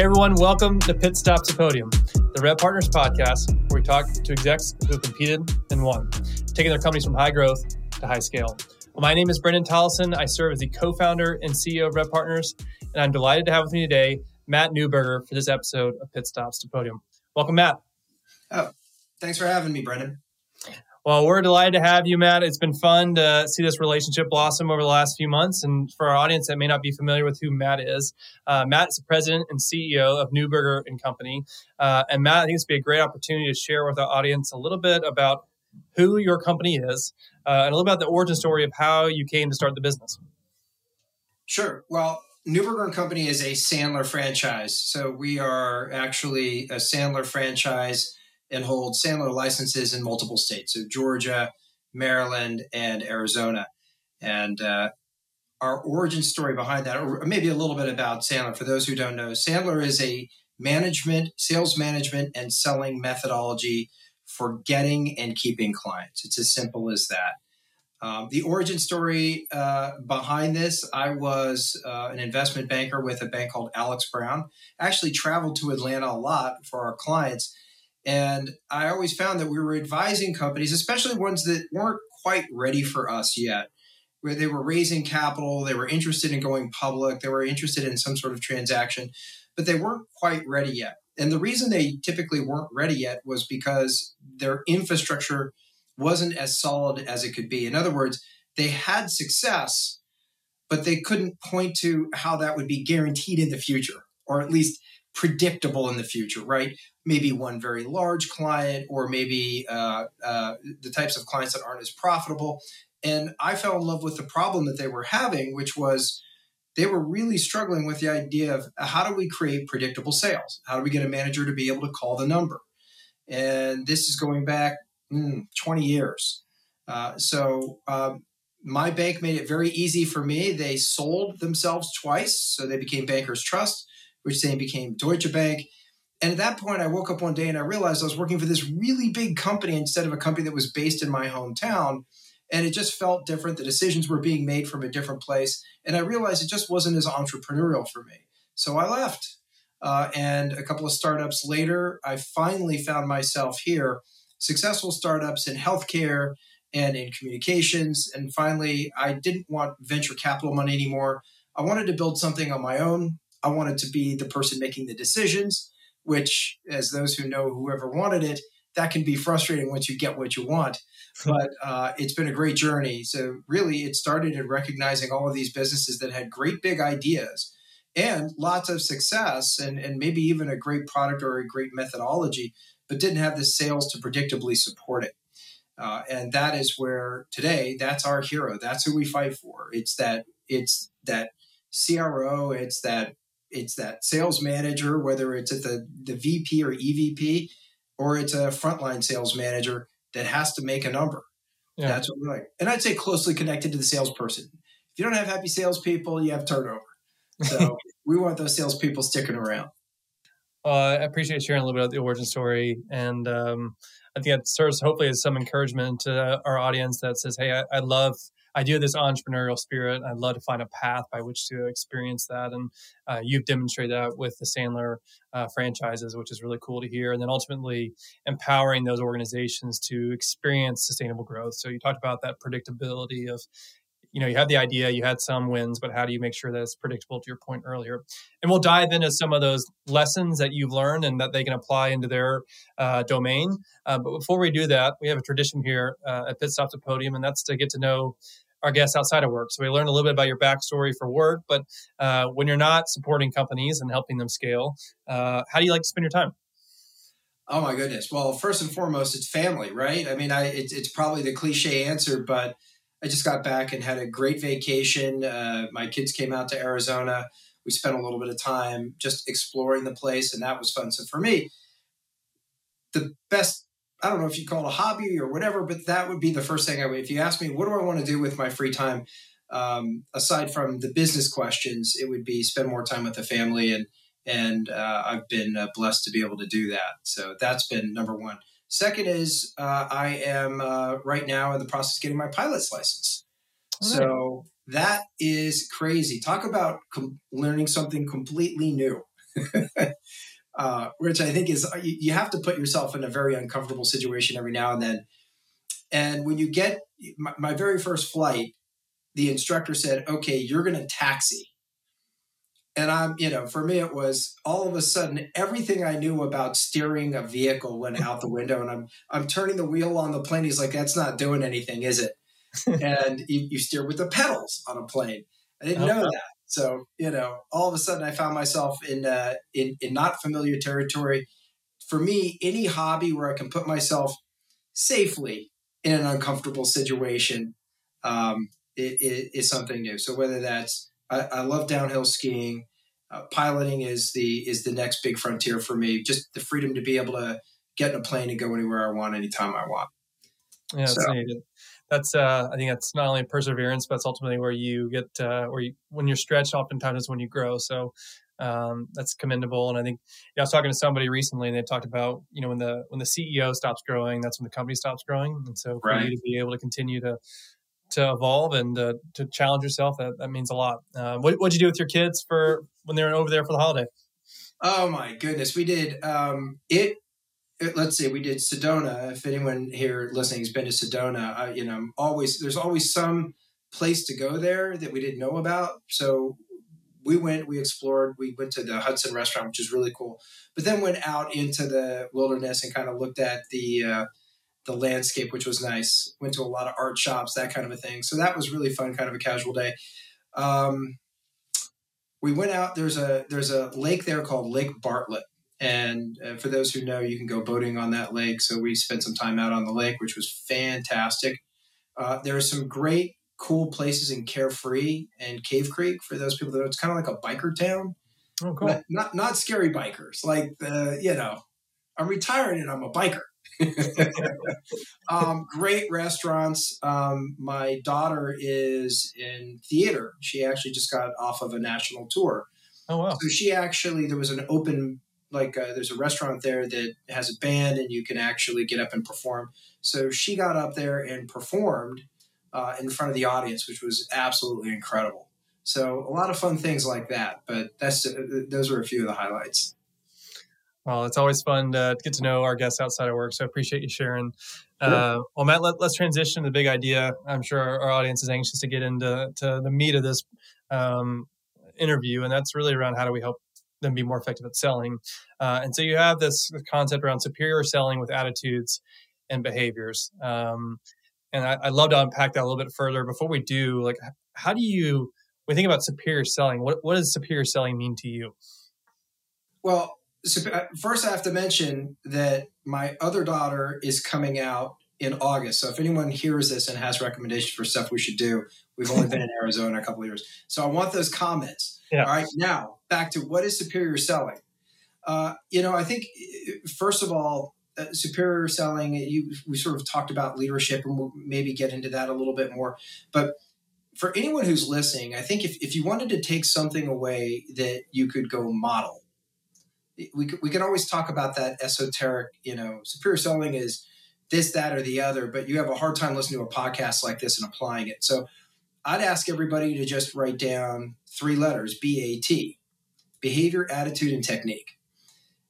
Hey everyone, welcome to Pit Stops to Podium, the Rev Partners podcast where we talk to execs who have competed and won, taking their companies from high growth to high scale. Well, my name is Brendan Tollison. I serve as the co-founder and CEO of Rev Partners, and I'm delighted to have with me today Matt Neuberger for this episode of Pit Stops to Podium. Welcome, Matt. Oh, thanks for having me, Brendan. Well, we're delighted to have you, Matt. It's been fun to see this relationship blossom over the last few months. And for our audience that may not be familiar with who Matt is, Matt is the president and CEO of Neuberger & Company. And Matt, I think this would be a great opportunity to share with our audience a little bit about who your company is and a little about the origin story of how you came to start the business. Sure. Well, Neuberger & Company is a Sandler franchise. So we are actually a Sandler franchise and hold Sandler licenses in multiple states, so Georgia, Maryland, and Arizona. And our origin story behind that, or maybe a little bit about Sandler, for those who don't know, Sandler is a management, sales management, and selling methodology for getting and keeping clients. It's as simple as that. The origin story behind this, I was an investment banker with a bank called Alex Brown. I actually traveled to Atlanta a lot for our clients. And I always found that we were advising companies, especially ones that weren't quite ready for us yet, where they were raising capital, they were interested in going public, they were interested in some sort of transaction, but they weren't quite ready yet. And the reason they typically weren't ready yet was because their infrastructure wasn't as solid as it could be. In other words, they had success, but they couldn't point to how that would be guaranteed in the future, or at least predictable in the future, right? Maybe one very large client, or maybe the types of clients that aren't as profitable. And I fell in love with the problem that they were having, which was they were really struggling with the idea of how do we create predictable sales? How do we get a manager to be able to call the number? And this is going back 20 years. My bank made it very easy for me. They sold themselves twice. So they became Bankers Trust, which then became Deutsche Bank. And at that point, I woke up one day and I realized I was working for this really big company instead of a company that was based in my hometown. And it just felt different. The decisions were being made from a different place. And I realized it just wasn't as entrepreneurial for me. So I left. And a couple of startups later, I finally found myself here, successful startups in healthcare and in communications. And finally, I didn't want venture capital money anymore. I wanted to build something on my own. I wanted to be the person making the decisions, which, as those who know whoever wanted it, that can be frustrating once you get what you want. But it's been a great journey. So really, it started in recognizing all of these businesses that had great big ideas and lots of success and maybe even a great product or a great methodology, but didn't have the sales to predictably support it. And that is where today, that's our hero. That's who we fight for. It's that CRO. It's that sales manager, whether it's at the VP or EVP, or it's a frontline sales manager that has to make a number. Yeah. That's what we're like. And I'd say closely connected to the salesperson. If you don't have happy salespeople, you have turnover. So we want those salespeople sticking around. I appreciate sharing a little bit about the origin story. And I think that serves hopefully as some encouragement to our audience that says, hey, I do have this entrepreneurial spirit. I'd love to find a path by which to experience that. And you've demonstrated that with the Sandler franchises, which is really cool to hear. And then ultimately empowering those organizations to experience sustainable growth. So you talked about that predictability of, you have the idea, you had some wins, but how do you make sure that it's predictable, to your point earlier? And we'll dive into some of those lessons that you've learned and that they can apply into their domain. But before we do that, we have a tradition here at Pit Stops to Podium, and that's to get to know our guests outside of work. So we learned a little bit about your backstory for work, but when you're not supporting companies and helping them scale, how do you like to spend your time? Oh, my goodness. Well, first and foremost, it's family, right? I mean, it's probably the cliche answer, but I just got back and had a great vacation. My kids came out to Arizona. We spent a little bit of time just exploring the place, and that was fun. So for me, the best, I don't know if you call it a hobby or whatever, but that would be the first thing I would. If you ask me, what do I want to do with my free time? Aside from the business questions, it would be spend more time with the family. And I've been blessed to be able to do that. So that's been number one. Second is I am right now in the process of getting my pilot's license. Right. So that is crazy. Talk about learning something completely new. Which I think is, you have to put yourself in a very uncomfortable situation every now and then. And when you get my very first flight, the instructor said, okay, you're going to taxi. And I'm, for me, it was all of a sudden, everything I knew about steering a vehicle went out the window, and I'm turning the wheel on the plane. He's like, that's not doing anything, is it? And you steer with the pedals on a plane. I didn't know that. So, all of a sudden I found myself in not familiar territory. For me, any hobby where I can put myself safely in an uncomfortable situation, it is something new. So whether that's, I love downhill skiing, piloting is the next big frontier for me. Just the freedom to be able to get in a plane and go anywhere I want, anytime I want. Yeah, so. That's I think that's not only perseverance, but it's ultimately where you get when you're stretched. Oftentimes is when you grow. So that's commendable. And I think I was talking to somebody recently, and they talked about when the CEO stops growing, that's when the company stops growing. And so for you to be able to continue to evolve and to challenge yourself, that means a lot. What'd you do with your kids for when they were over there for the holiday? Oh my goodness, we did it. Let's see, we did Sedona. If anyone here listening has been to Sedona, there's always some place to go there that we didn't know about. So we went to the Hudson restaurant, which is really cool, but then went out into the wilderness and kind of looked at the landscape, which was nice. Went to a lot of art shops, that kind of a thing. So that was really fun, kind of a casual day. We went out, there's a lake there called Lake Bartlett. And for those who know, you can go boating on that lake. So we spent some time out on the lake, which was fantastic. There are some great, cool places in Carefree and Cave Creek. For those people that know, it's kind of like a biker town. Oh, cool. Not scary bikers. Like, I'm retired and I'm a biker. Great restaurants. My daughter is in theater. She actually just got off of a national tour. Oh, wow. So there was an open... there's a restaurant there that has a band and you can actually get up and perform. So she got up there and performed in front of the audience, which was absolutely incredible. So a lot of fun things like that, but those are a few of the highlights. Well, it's always fun to get to know our guests outside of work. So I appreciate you sharing. Sure. Well, Matt, let's transition to the big idea. I'm sure our audience is anxious to get into the meat of this interview. And that's really around how do we help them be more effective at selling. And so you have this concept around superior selling with attitudes and behaviors. And I'd love to unpack that a little bit further. Before we do, when we think about superior selling, what does superior selling mean to you? Well, first I have to mention that my other daughter is coming out in August. So if anyone hears this and has recommendations for stuff we should do, we've only been in Arizona a couple of years. So I want those comments. Yeah. All right. Now, back to what is superior selling? I think, first of all, superior selling, we sort of talked about leadership, and we'll maybe get into that a little bit more. But for anyone who's listening, I think if you wanted to take something away that you could go model, we can always talk about that esoteric, superior selling is this, that, or the other, but you have a hard time listening to a podcast like this and applying it. So I'd ask everybody to just write down 3 letters, BAT, behavior, attitude, and technique.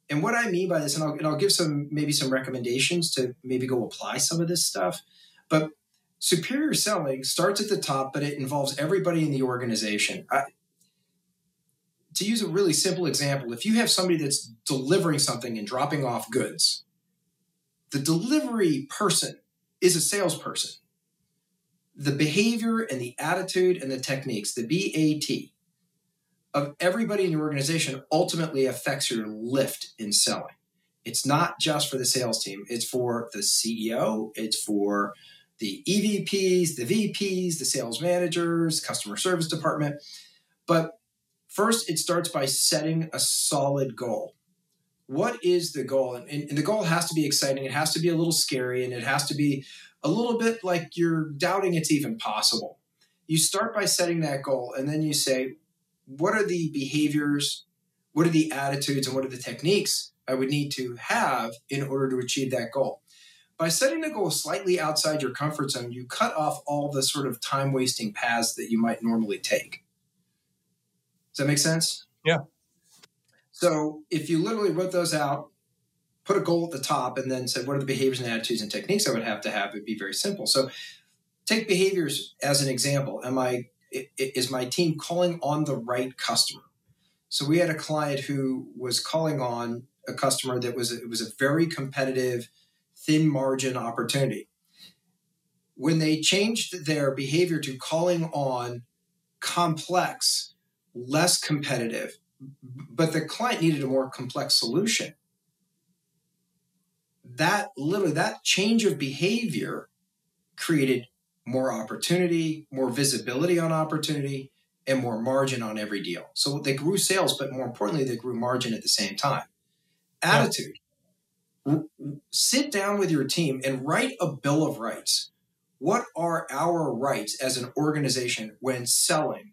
And what I mean by this, and I'll give some recommendations to maybe go apply some of this stuff, but superior selling starts at the top, but it involves everybody in the organization. To use a really simple example, if you have somebody that's delivering something and dropping off goods, the delivery person is a salesperson. The behavior and the attitude and the techniques, the BAT of everybody in your organization ultimately affects your lift in selling. It's not just for the sales team. It's for the CEO. It's for the EVPs, the VPs, the sales managers, customer service department. But first, it starts by setting a solid goal. What is the goal? And the goal has to be exciting. It has to be a little scary, and it has to be a little bit like you're doubting it's even possible. You start by setting that goal, and then you say, what are the behaviors, what are the attitudes, and what are the techniques I would need to have in order to achieve that goal? By setting a goal slightly outside your comfort zone, you cut off all the sort of time-wasting paths that you might normally take. Does that make sense? Yeah. So if you literally wrote those out, put a goal at the top, and then said, what are the behaviors and attitudes and techniques I would have to have? It'd be very simple. So take behaviors as an example. Is my team calling on the right customer? So we had a client who was calling on a customer that was a very competitive, thin margin opportunity. When they changed their behavior to calling on complex, less competitive, but the client needed a more complex solution, that change of behavior created more opportunity, more visibility on opportunity, and more margin on every deal. So they grew sales, but more importantly, they grew margin at the same time. Attitude. Sit down with your team and write a bill of rights. What are our rights as an organization when selling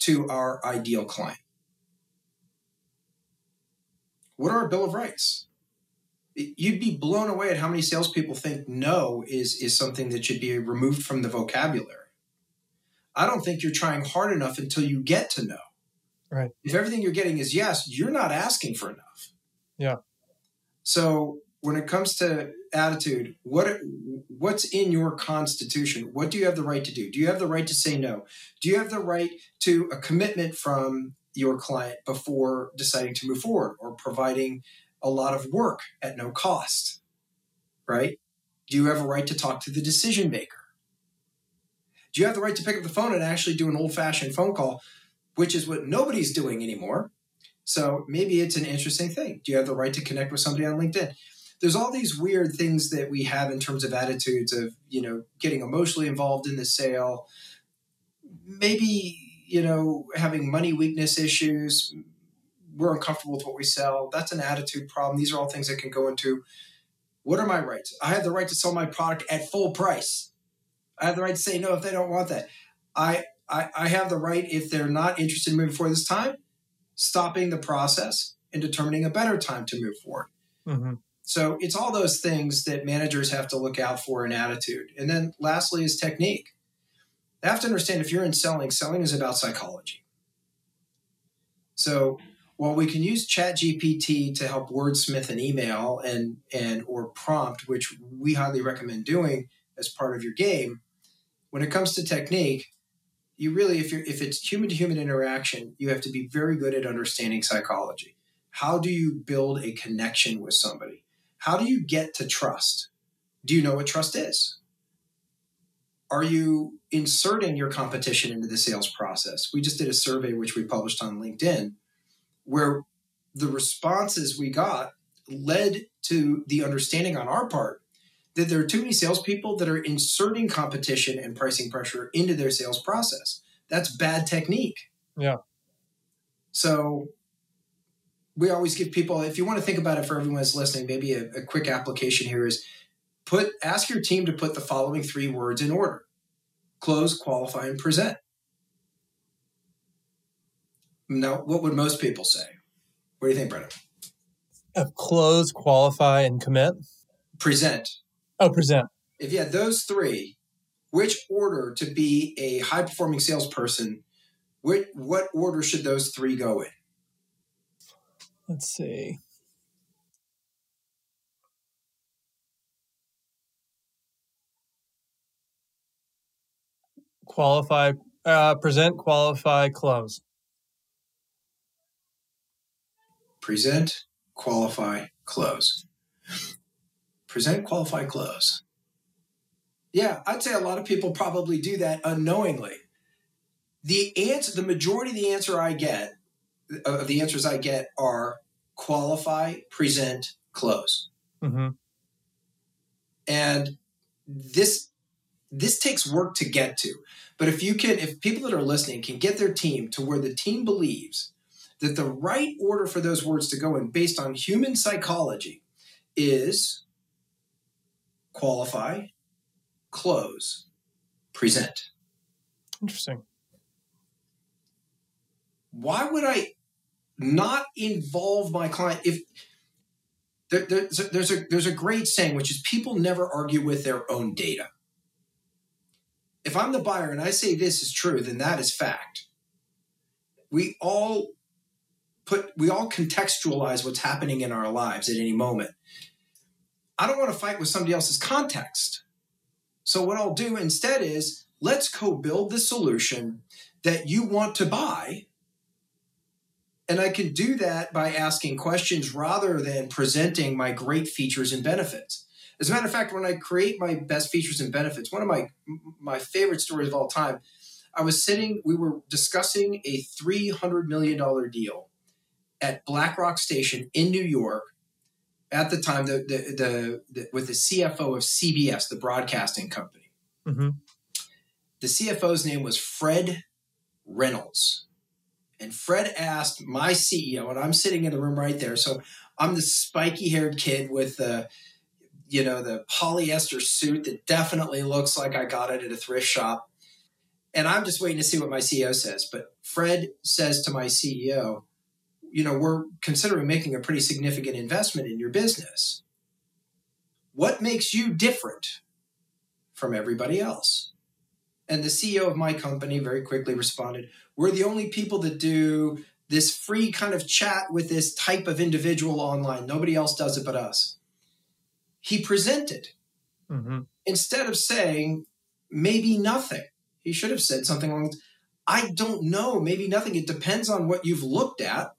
to our ideal client? What are our bill of rights? You'd be blown away at how many salespeople think no is something that should be removed from the vocabulary. I don't think you're trying hard enough until you get to no. Right. If everything you're getting is yes, you're not asking for enough. Yeah. So when it comes to attitude, what's in your constitution? What do you have the right to do? Do you have the right to say no? Do you have the right to a commitment from your client before deciding to move forward or providing a lot of work at no cost, right? Do you have a right to talk to the decision maker? Do you have the right to pick up the phone and actually do an old-fashioned phone call, which is what nobody's doing anymore? So maybe it's an interesting thing. Do you have the right to connect with somebody on LinkedIn? There's all these weird things that we have in terms of attitudes of, getting emotionally involved in the sale, maybe, having money weakness issues. We're uncomfortable with what we sell. That's an attitude problem. These are all things that can go into, what are my rights? I have the right to sell my product at full price. I have the right to say no if they don't want that. I have the right, if they're not interested in moving forward this time, stopping the process and determining a better time to move forward. Mm-hmm. So it's all those things that managers have to look out for in attitude. And then lastly is technique. They have to understand if you're in selling, selling is about psychology. So while we can use ChatGPT to help wordsmith an email and or prompt, which we highly recommend doing as part of your game, when it comes to technique, you really, if it's human-to-human interaction, you have to be very good at understanding psychology. How do you build a connection with somebody? How do you get to trust? Do you know what trust is? Are you inserting your competition into the sales process? We just did a survey, which we published on LinkedIn, where the responses we got led to the understanding on our part that there are too many salespeople that are inserting competition and pricing pressure into their sales process. That's bad technique. Yeah. So we always give people, if you want to think about it for everyone that's listening, maybe a quick application here is ask your team to put the following three words in order: close, qualify, and present. Now, what would most people say? What do you think, Brendan? Close, qualify, and commit? Present. Oh, present. If you had those three, which order to be a high-performing salesperson, what order should those three go in? Let's see. Qualify, present, qualify, close. Present, qualify, close. Present, qualify, close. Yeah, I'd say a lot of people probably do that unknowingly. The majority of the answers I get are qualify, present, close. Mm-hmm. And this takes work to get to. But if people that are listening can get their team to where the team believes that the right order for those words to go in based on human psychology is qualify, close, present. Interesting. Why would I not involve my client? If there's a great saying, which is people never argue with their own data. If I'm the buyer and I say this is true, then that is fact. We all we all contextualize what's happening in our lives at any moment. I don't want to fight with somebody else's context. So what I'll do instead is let's co-build the solution that you want to buy. And I can do that by asking questions rather than presenting my great features and benefits. As a matter of fact, when I create my best features and benefits, one of my favorite stories of all time, we were discussing a $300 million deal at BlackRock Station in New York at the time, with the CFO of CBS, the broadcasting company. Mm-hmm. The CFO's name was Fredric Reynolds. And Fred asked my CEO, and I'm sitting in the room right there. So I'm the spiky-haired kid with the polyester suit that definitely looks like I got it at a thrift shop. And I'm just waiting to see what my CEO says. But Fred says to my CEO, we're considering making a pretty significant investment in your business. What makes you different from everybody else? And the CEO of my company very quickly responded, we're the only people that do this free kind of chat with this type of individual online. Nobody else does it but us. He presented. Mm-hmm. Instead of saying, maybe nothing. He should have said something along, I don't know, maybe nothing. It depends on what you've looked at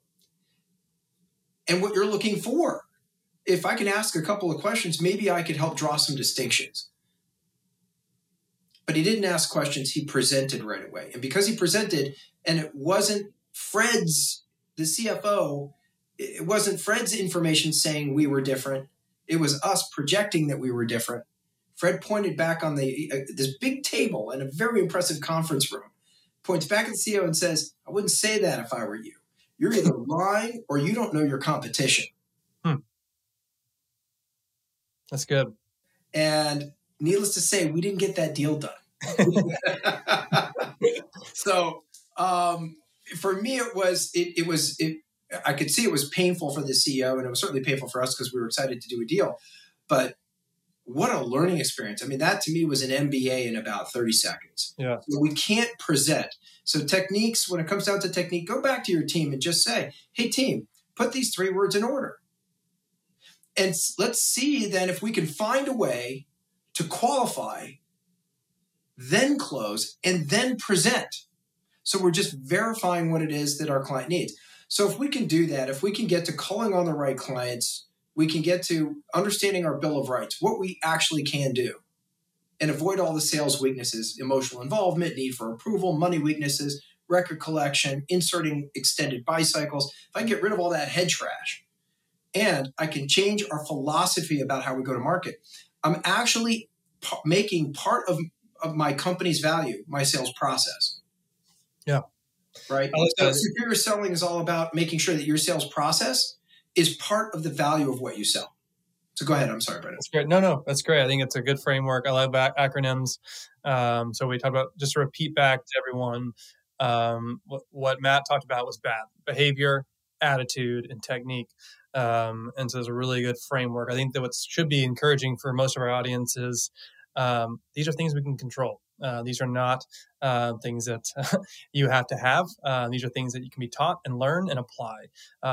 and what you're looking for. If I can ask a couple of questions, maybe I could help draw some distinctions. But he didn't ask questions. He presented right away. And because he presented, and it wasn't Fred's, the CFO, it wasn't Fred's information saying we were different. It was us projecting that we were different. Fred pointed back on this big table in a very impressive conference room, points back at the CEO and says, I wouldn't say that if I were you. You're either lying or you don't know your competition. That's good. And needless to say, we didn't get that deal done. So for me, I could see it was painful for the CEO, and it was certainly painful for us because we were excited to do a deal. But what a learning experience. I mean, that to me was an MBA in about 30 seconds. Yeah. So we can't present. So techniques, when it comes down to technique, go back to your team and just say, hey, team, put these three words in order. And let's see then if we can find a way to qualify, then close, and then present. So we're just verifying what it is that our client needs. So if we can do that, if we can get to calling on the right clients, we can get to understanding our Bill of Rights, what we actually can do, and avoid all the sales weaknesses, emotional involvement, need for approval, money weaknesses, record collection, inserting extended buy cycles. If I can get rid of all that head trash and I can change our philosophy about how we go to market, I'm actually making part of my company's value, my sales process. Yeah. Right? So superior selling is all about making sure that your sales process is part of the value of what you sell. So go ahead. I'm sorry, Brendan. That's great. No, that's great. I think it's a good framework. I love acronyms. So we talked about, just to repeat back to everyone, what Matt talked about was bad behavior, attitude, and technique. And so it's a really good framework. I think that what should be encouraging for most of our audience is these are things we can control. These are not things that you have to have. These are things that you can be taught and learn and apply,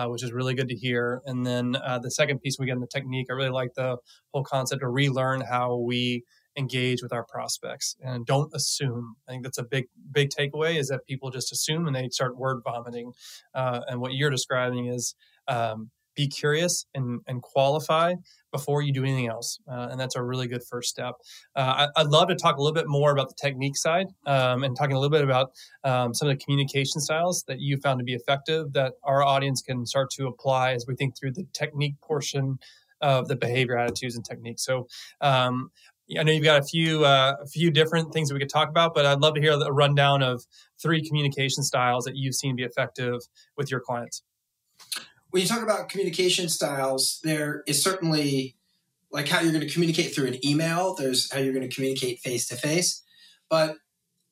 which is really good to hear. And then the second piece we get in the technique, I really like the whole concept to relearn how we engage with our prospects and don't assume. I think that's a big takeaway, is that people just assume and they start word vomiting. And what you're describing is be curious and qualify before you do anything else. And that's a really good first step. I'd love to talk a little bit more about the technique side and talking a little bit about some of the communication styles that you found to be effective that our audience can start to apply as we think through the technique portion of the behavior, attitudes, and techniques. So I know you've got a few different things that we could talk about, but I'd love to hear a rundown of three communication styles that you've seen be effective with your clients. When you talk about communication styles, there is certainly like how you're going to communicate through an email. There's how you're going to communicate face-to-face. But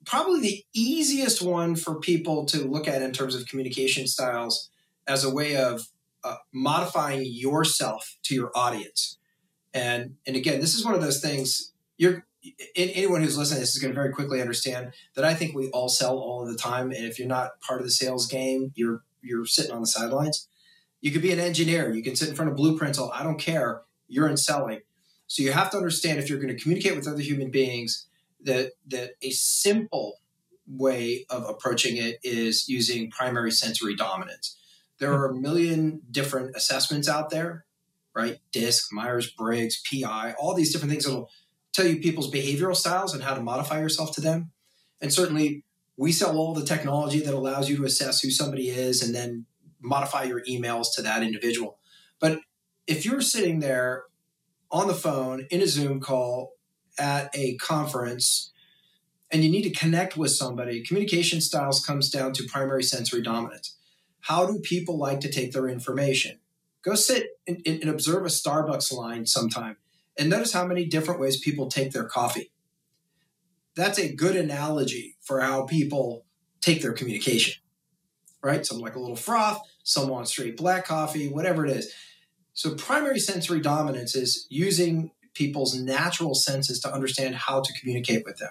probably the easiest one for people to look at in terms of communication styles as a way of modifying yourself to your audience. And again, this is one of those things, anyone who's listening to this is going to very quickly understand that I think we all sell all of the time. And if you're not part of the sales game, you're you're sitting on the sidelines. You could be an engineer. You can sit in front of blueprints all, I don't care. You're in selling. So you have to understand, if you're going to communicate with other human beings, that a simple way of approaching it is using primary sensory dominance. There are a million different assessments out there, right? DISC, Myers-Briggs, PI, all these different things that will tell you people's behavioral styles and how to modify yourself to them. And certainly we sell all the technology that allows you to assess who somebody is and then modify your emails to that individual. But if you're sitting there on the phone in a Zoom call at a conference and you need to connect with somebody, communication styles comes down to primary sensory dominance. How do people like to take their information? Go sit and observe a Starbucks line sometime and notice how many different ways people take their coffee. That's a good analogy for how people take their communication, right? Some like a little froth, some want straight black coffee, whatever it is. So primary sensory dominance is using people's natural senses to understand how to communicate with them,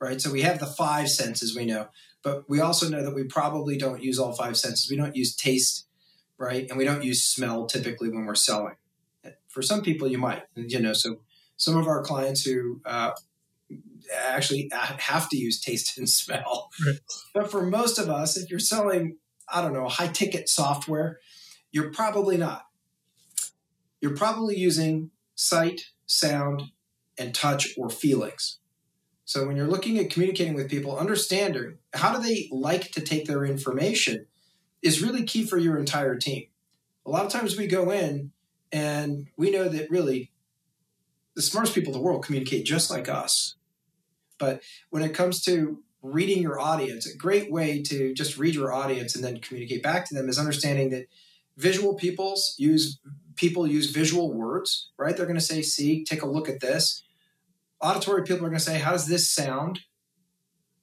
right? So we have the five senses we know, but we also know that we probably don't use all five senses. We don't use taste, right? And we don't use smell typically when we're selling. For some people, you might, you know, so some of our clients who actually have to use taste and smell. Right. But for most of us, if you're selling, I don't know, high ticket software, you're probably not. You're probably using sight, sound, and touch or feelings. So when you're looking at communicating with people, understanding how do they like to take their information is really key for your entire team. A lot of times we go in and we know that really the smartest people in the world communicate just like us. But when it comes to reading your audience, a great way to just read your audience and then communicate back to them is understanding that visual people use visual words, right? They're going to say, see, take a look at this. Auditory people are going to say, how does this sound?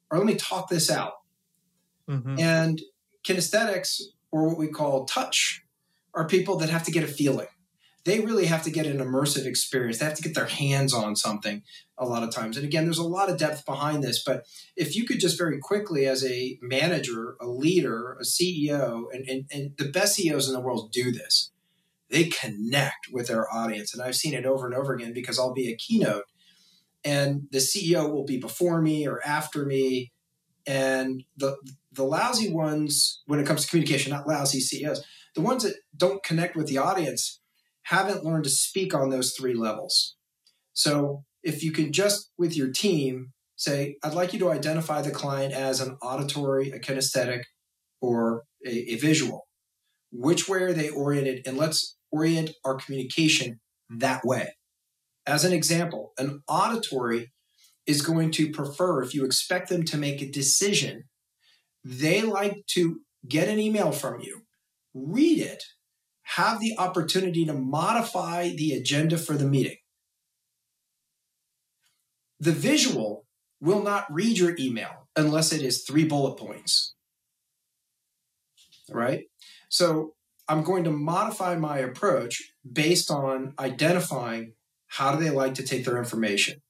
Or let me talk this out. Mm-hmm. And kinesthetics, or what we call touch, are people that have to get a feeling. They really have to get an immersive experience. They have to get their hands on something a lot of times. And again, there's a lot of depth behind this. But if you could just very quickly, as a manager, a leader, a CEO, and the best CEOs in the world do this, they connect with their audience. And I've seen it over and over again, because I'll be a keynote and the CEO will be before me or after me. And the lousy ones, when it comes to communication, not lousy CEOs, the ones that don't connect with the audience haven't learned to speak on those three levels. So if you can just, with your team, say, I'd like you to identify the client as an auditory, a kinesthetic, or a visual. Which way are they oriented? And let's orient our communication that way. As an example, an auditory is going to prefer, if you expect them to make a decision, they like to get an email from you, read it, have the opportunity to modify the agenda for the meeting. The visual will not read your email unless it is 3 bullet points, right? So I'm going to modify my approach based on identifying how do they like to take their information.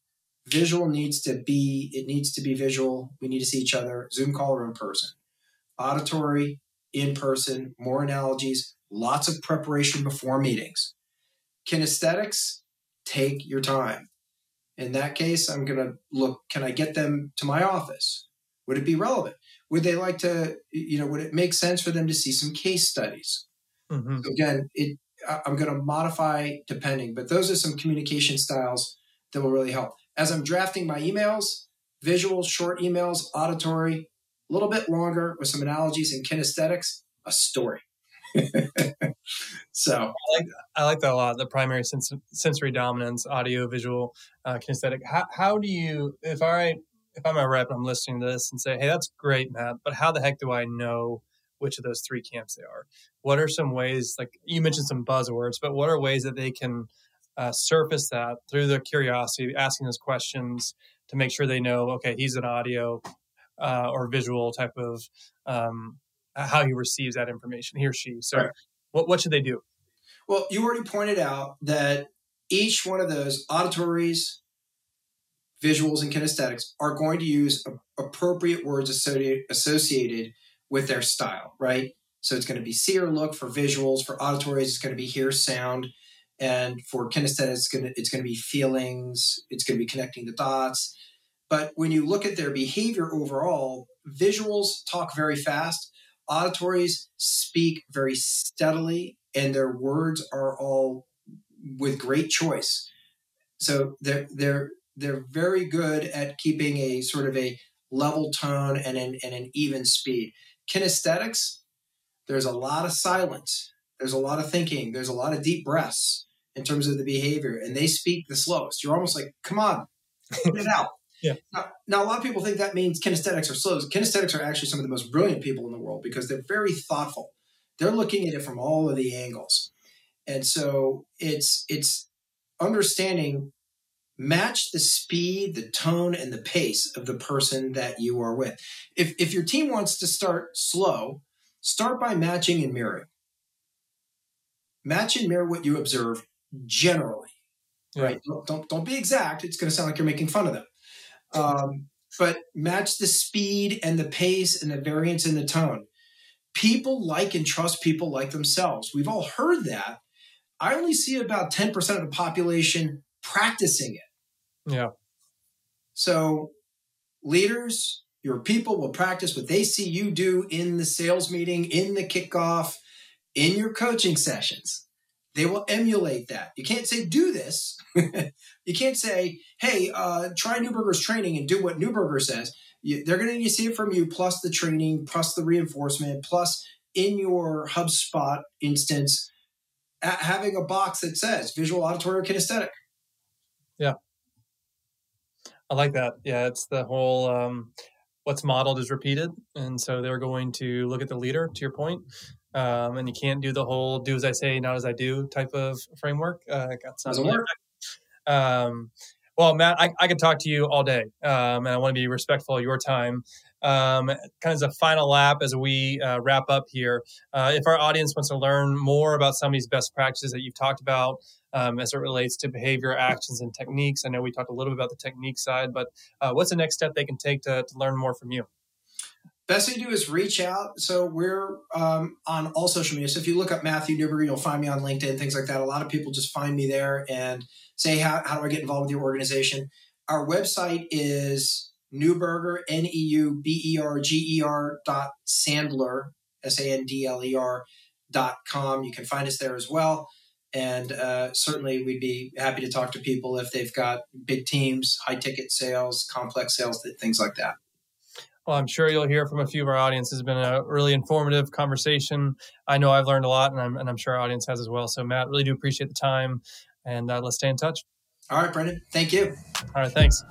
It needs to be visual. We need to see each other, Zoom call or in person. Auditory, in person, more analogies, lots of preparation before meetings. Kinesthetics, take your time. In that case, I'm going to look, can I get them to my office? Would it be relevant? Would they like to, would it make sense for them to see some case studies? Mm-hmm. Again, I'm going to modify depending, but those are some communication styles that will really help. As I'm drafting my emails, visual, short emails, auditory, a little bit longer with some analogies and kinesthetics, a story. So I like that a lot. The primary sensory dominance, audio, visual, kinesthetic. How do you, if I'm a rep and I'm listening to this and say, hey, that's great, Matt, but how the heck do I know which of those three camps they are? What are some ways, like you mentioned some buzzwords, but what are ways that they can surface that through their curiosity, asking those questions to make sure they know, okay, he's an audio or visual type of how he receives that information, he or she. So right. What should they do? Well, you already pointed out that each one of those auditories, visuals, and kinesthetics are going to use appropriate words associated with their style, right? So it's going to be see or look for visuals. For auditory, it's going to be hear sound. And for kinesthetic, it's going to be feelings. It's going to be connecting the dots. But when you look at their behavior overall, visuals talk very fast. Auditories speak very steadily, and their words are all with great choice. So they're very good at keeping a sort of a level tone and an even speed. Kinesthetics, there's a lot of silence. There's a lot of thinking. There's a lot of deep breaths in terms of the behavior, and they speak the slowest. You're almost like, come on, get it out. Yeah. Now, a lot of people think that means kinesthetics are slow. Kinesthetics are actually some of the most brilliant people in the world because they're very thoughtful. They're looking at it from all of the angles. And so it's understanding, match the speed, the tone, and the pace of the person that you are with. If your team wants to start slow, start by matching and mirroring. Match and mirror what you observe generally, right? Don't be exact. It's going to sound like you're making fun of them. But match the speed and the pace and the variance in the tone. People like and trust people like themselves. We've all heard that. I only see about 10% of the population practicing it. Yeah. So leaders, your people will practice what they see you do in the sales meeting, in the kickoff, in your coaching sessions. They will emulate that. You can't say, do this. You can't say, hey, try Neuberger's training and do what Neuberger says. They're going to need to see it from you, plus the training, plus the reinforcement, plus in your HubSpot instance, having a box that says visual, auditory, or kinesthetic. Yeah. I like that. Yeah, it's the whole what's modeled is repeated. And so they're going to look at the leader, to your point. And you can't do the whole do as I say, not as I do type of framework. Doesn't work. Well, Matt, I could talk to you all day, and I want to be respectful of your time. Kind of as a final lap as we wrap up here, if our audience wants to learn more about some of these best practices that you've talked about as it relates to behavior, actions, and techniques, I know we talked a little bit about the technique side, but what's the next step they can take to learn more from you? Best thing to do is reach out. So we're on all social media. So if you look up Matthew Neuberger, you'll find me on LinkedIn, things like that. A lot of people just find me there and say, how do I get involved with your organization? Our website is Neuberger, neuberger.sandler.com. You can find us there as well. And certainly we'd be happy to talk to people if they've got big teams, high ticket sales, complex sales, things like that. Well, I'm sure you'll hear from a few of our audience. It's been a really informative conversation. I know I've learned a lot, and I'm sure our audience has as well. So, Matt, really do appreciate the time, and let's stay in touch. All right, Brendan. Thank you. All right, thanks.